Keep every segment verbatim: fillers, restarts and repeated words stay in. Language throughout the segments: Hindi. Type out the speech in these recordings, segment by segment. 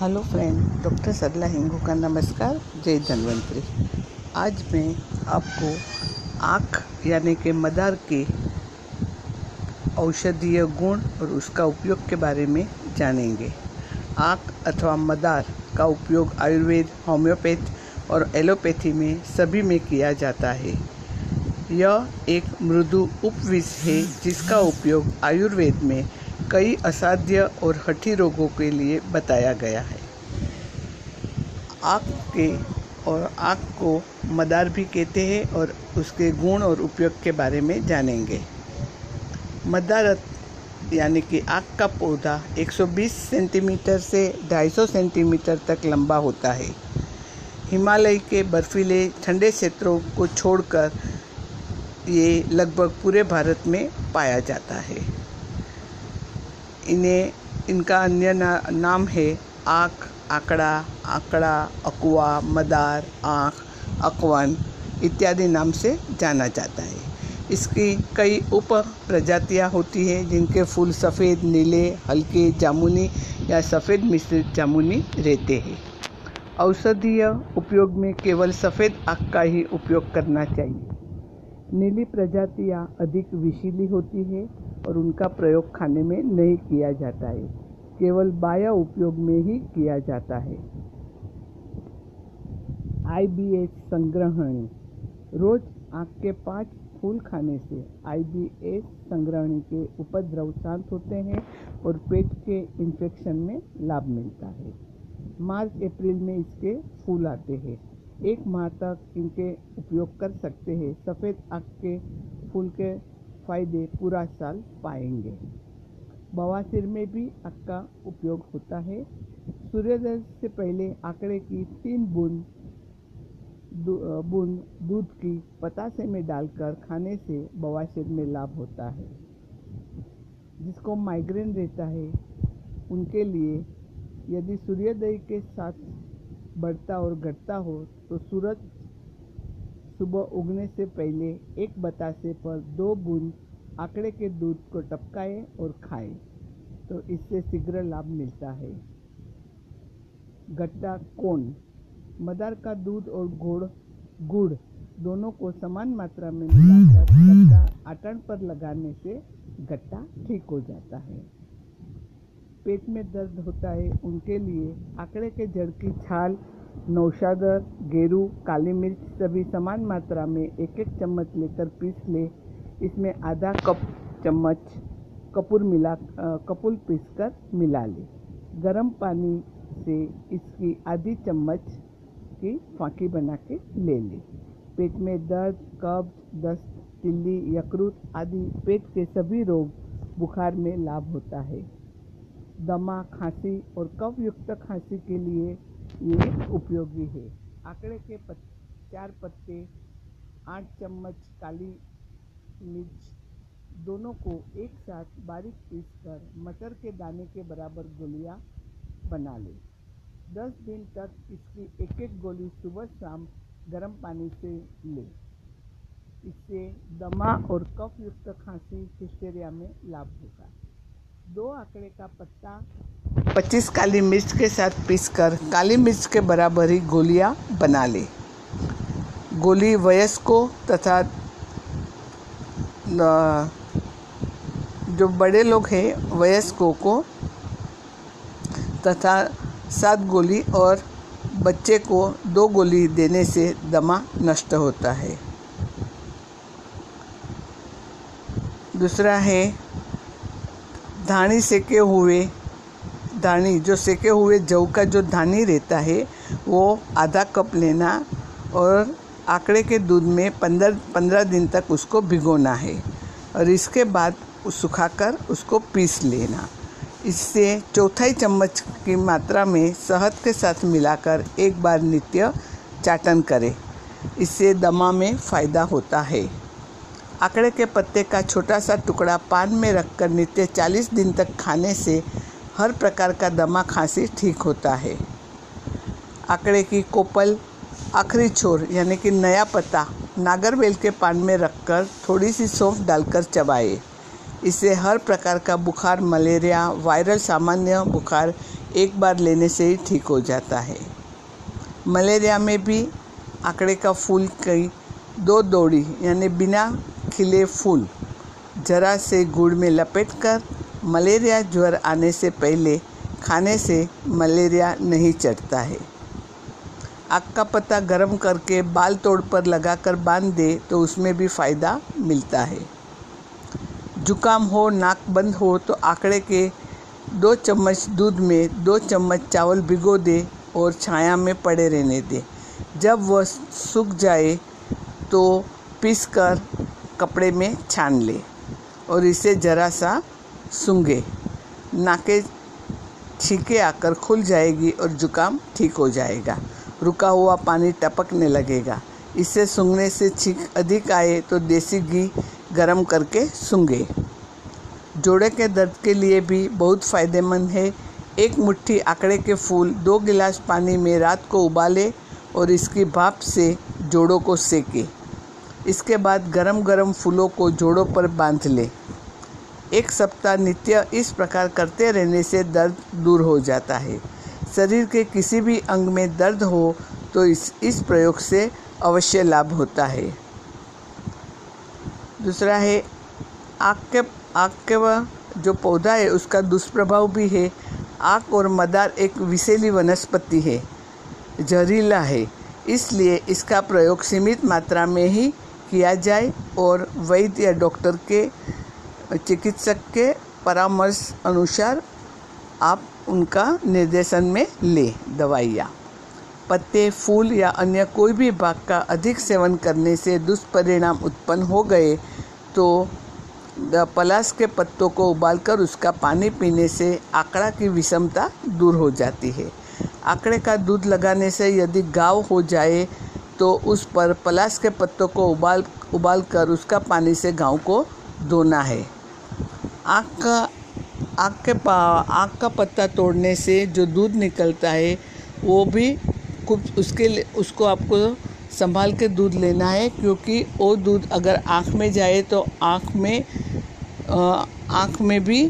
Hello friend, doctor Sarla Hingu का नमस्कार। जय धनवंतरी। आज मैं आपको आँख यानी कि मदार के औषधीय गुण और उसका उपयोग के बारे में जानेंगे। आँख अथवा मदार का उपयोग आयुर्वेद, होम्योपैथ और एलोपैथी में सभी में किया जाता है। यह एक मृदु उपविष है जिसका उपयोग आयुर्वेद में कई असाध्य और हठी रोगों के लिए बताया गया है। आँख के और आँख को मदार भी कहते हैं और उसके गुण और उपयोग के बारे में जानेंगे। मदार यानी कि आँख का पौधा एक सौ बीस सेंटीमीटर से दो सौ पचास सेंटीमीटर तक लंबा होता है। हिमालय के बर्फीले ठंडे क्षेत्रों को छोड़कर ये लगभग पूरे भारत में पाया जाता है। इन्हें इनका अन्य ना, नाम है आँख, आकड़ा, आकड़ा, अकुआ, मदार, आँख, अकवन इत्यादि नाम से जाना जाता है। इसकी कई उप प्रजातियाँ होती हैं जिनके फूल सफ़ेद, नीले, हल्के जामुनी या सफ़ेद मिश्रित जामुनी रहते हैं। औषधीय उपयोग में केवल सफ़ेद आँख का ही उपयोग करना चाहिए। नीली प्रजातियाँ अधिक विषीली होती है और उनका प्रयोग खाने में नहीं किया जाता है, केवल बाया उपयोग में ही किया जाता है। आई बी एस संग्रहणी। रोज आँख के पाँच फूल खाने से आई बी एस संग्रहणी के उपद्रव शांत होते हैं और पेट के इन्फेक्शन में लाभ मिलता है। मार्च अप्रैल में इसके फूल आते हैं। एक माह तक इनके उपयोग कर सकते हैं। सफ़ेद आँख के फूल के फ़ायदे पूरा साल पाएंगे। बवासीर में भी आँख का उपयोग होता है। सूर्योदय से पहले आंकड़े की तीन बूंद बूंद दूध की पतासे में डालकर खाने से बवासीर में लाभ होता है। जिसको माइग्रेन रहता है उनके लिए यदि सूर्योदय के साथ बढ़ता और घटता हो तो सूरज सुबह उगने से पहले एक बतासे पर दो बूंद आंकड़े के दूध को टपकाएं और खाएं तो इससे शीघ्र लाभ मिलता है। गट्टा कोन। मदार का दूध और गुड़ गुड़ दोनों को समान मात्रा में मिलाकर गट्टा आटन पर लगाने से गट्टा ठीक हो जाता है। पेट में दर्द होता है उनके लिए आंकड़े के जड़ की छाल, नौशादर, गेरू, काली मिर्च सभी समान मात्रा में एक एक चम्मच लेकर पीस ले। इसमें आधा कप चम्मच कपूर मिला कपूर पीस कर मिला ले। गर्म पानी से इसकी आधी चम्मच की फाँकी बना के ले ले। पेट में दर्द, कब्ज, दस्त, तिल्ली, यकृत आदि पेट के सभी रोग बुखार में लाभ होता है। दमा, खांसी और कफ युक्त खांसी के लिए ये उपयोगी है। आंकड़े के पत, चार पत्ते, आठ चम्मच काली मिर्च दोनों को एक साथ बारीक पीसकर मटर के दाने के बराबर गोलियां बना लें। दस दिन तक इसकी एक एक गोली सुबह शाम गर्म पानी से लें। इससे दमा और कफ युक्त खांसी, हिस्टीरिया में लाभ होगा। दो आंकड़े का पत्ता पच्चीस काली मिर्च के साथ पीसकर काली मिर्च के बराबर ही गोलियां बना ले। गोली वयस्कों तथा जो बड़े लोग हैं वयस्कों को तथा सात गोली और बच्चे को दो गोली देने से दमा नष्ट होता है। दूसरा है धानी सेके हुए धानी। जो सेके हुए जौ का जो धानी रहता है वो आधा कप लेना और आंकड़े के दूध में पंद्रह पंद्रह दिन तक उसको भिगोना है और इसके बाद सुखाकर उसको पीस लेना। इससे चौथाई चम्मच की मात्रा में शहद के साथ मिलाकर एक बार नित्य चाटन करें। इससे दमा में फ़ायदा होता है। आंकड़े के पत्ते का छोटा सा टुकड़ा पान में रखकर नित्य चालीस दिन तक खाने से हर प्रकार का दमा, खांसी ठीक होता है। आंकड़े की कोपल आखिरी छोर यानी कि नया पत्ता नागर बेल के पान में रखकर थोड़ी सी सौफ डालकर चबाए। इससे हर प्रकार का बुखार, मलेरिया, वायरल सामान्य बुखार एक बार लेने से ही ठीक हो जाता है। मलेरिया में भी आकड़े का फूल कई दो दौड़ी यानी बिना खिले फूल जरा से गुड़ में लपेटकर मलेरिया ज्वर आने से पहले खाने से मलेरिया नहीं चढ़ता है। आक का पत्ता गर्म करके बाल तोड़ पर लगाकर बांध दे तो उसमें भी फ़ायदा मिलता है। जुकाम हो, नाक बंद हो तो आकड़े के दो चम्मच दूध में दो चम्मच चावल भिगो दे और छाया में पड़े रहने दे। जब वह सूख जाए तो पीसकर कपड़े में छान ले और इसे जरा सा सूंघे। नाके छींके आकर खुल जाएगी और जुकाम ठीक हो जाएगा। रुका हुआ पानी टपकने लगेगा। इसे सूंघने से छींक अधिक आए तो देसी घी गरम करके सूंघे। जोड़े के दर्द के लिए भी बहुत फ़ायदेमंद है। एक मुट्ठी आकड़े के फूल दो गिलास पानी में रात को उबाले और इसकी भाप से जोड़ों को सेके। इसके बाद गरम गरम फूलों को जोड़ों पर बांध ले। एक सप्ताह नित्य इस प्रकार करते रहने से दर्द दूर हो जाता है। शरीर के किसी भी अंग में दर्द हो तो इस इस प्रयोग से अवश्य लाभ होता है। दूसरा है आक के आक के वह जो पौधा है उसका दुष्प्रभाव भी है। आक और मदार एक विषैली वनस्पति है, जहरीला है, इसलिए इसका प्रयोग सीमित मात्रा में ही किया जाए और वैद्य या डॉक्टर के चिकित्सक के परामर्श अनुसार आप उनका निर्देशन में लें। दवाइयाँ पत्ते, फूल या अन्य कोई भी भाग का अधिक सेवन करने से दुष्परिणाम उत्पन्न हो गए तो पलाश के पत्तों को उबालकर उसका पानी पीने से आकड़ा की विषमता दूर हो जाती है। आकड़े का दूध लगाने से यदि घाव हो जाए तो उस पर पलाश के पत्तों को उबाल उबालकर उसका पानी से घाव को धोना है। आँख का आँख के पा आँख का पत्ता तोड़ने से जो दूध निकलता है वो भी खूब उसके उसको आपको संभाल के दूध लेना है, क्योंकि वो दूध अगर आँख में जाए तो आँख में आँख में भी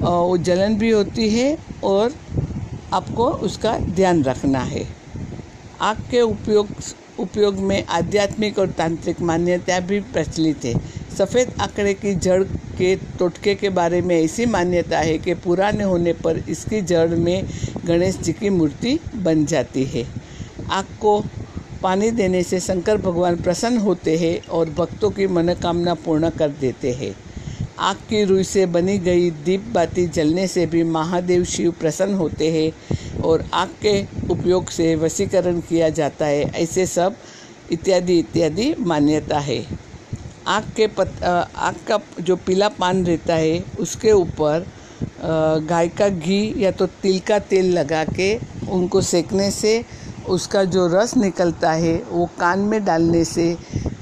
वो जलन भी होती है और आपको उसका ध्यान रखना है। आँख के उपयोग उपयोग में आध्यात्मिक और तांत्रिक मान्यता भी प्रचलित है। सफ़ेद आकड़े की जड़ के टोटके के बारे में ऐसी मान्यता है कि पुराने होने पर इसकी जड़ में गणेश जी की मूर्ति बन जाती है। आँख को पानी देने से शंकर भगवान प्रसन्न होते हैं और भक्तों की मनोकामना पूर्ण कर देते हैं। आँख की रुई से बनी गई दीप बाती जलने से भी महादेव शिव प्रसन्न होते हैं और आँख के उपयोग से वशीकरण किया जाता है। ऐसे सब इत्यादि इत्यादि मान्यता है। आँख के पत आँख का जो पीला पान रहता है उसके ऊपर गाय का घी या तो तिल का तेल लगा के उनको सेकने से उसका जो रस निकलता है वो कान में डालने से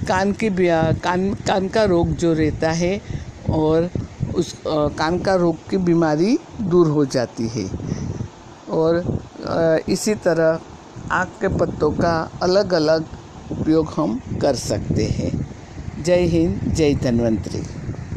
कान की कान कान का रोग जो रहता है और उस आ, कान का रोग की बीमारी दूर हो जाती है। और आ, इसी तरह आँख के पत्तों का अलग अलग उपयोग हम कर सकते हैं। जय हिंद, जय धनवंतरी।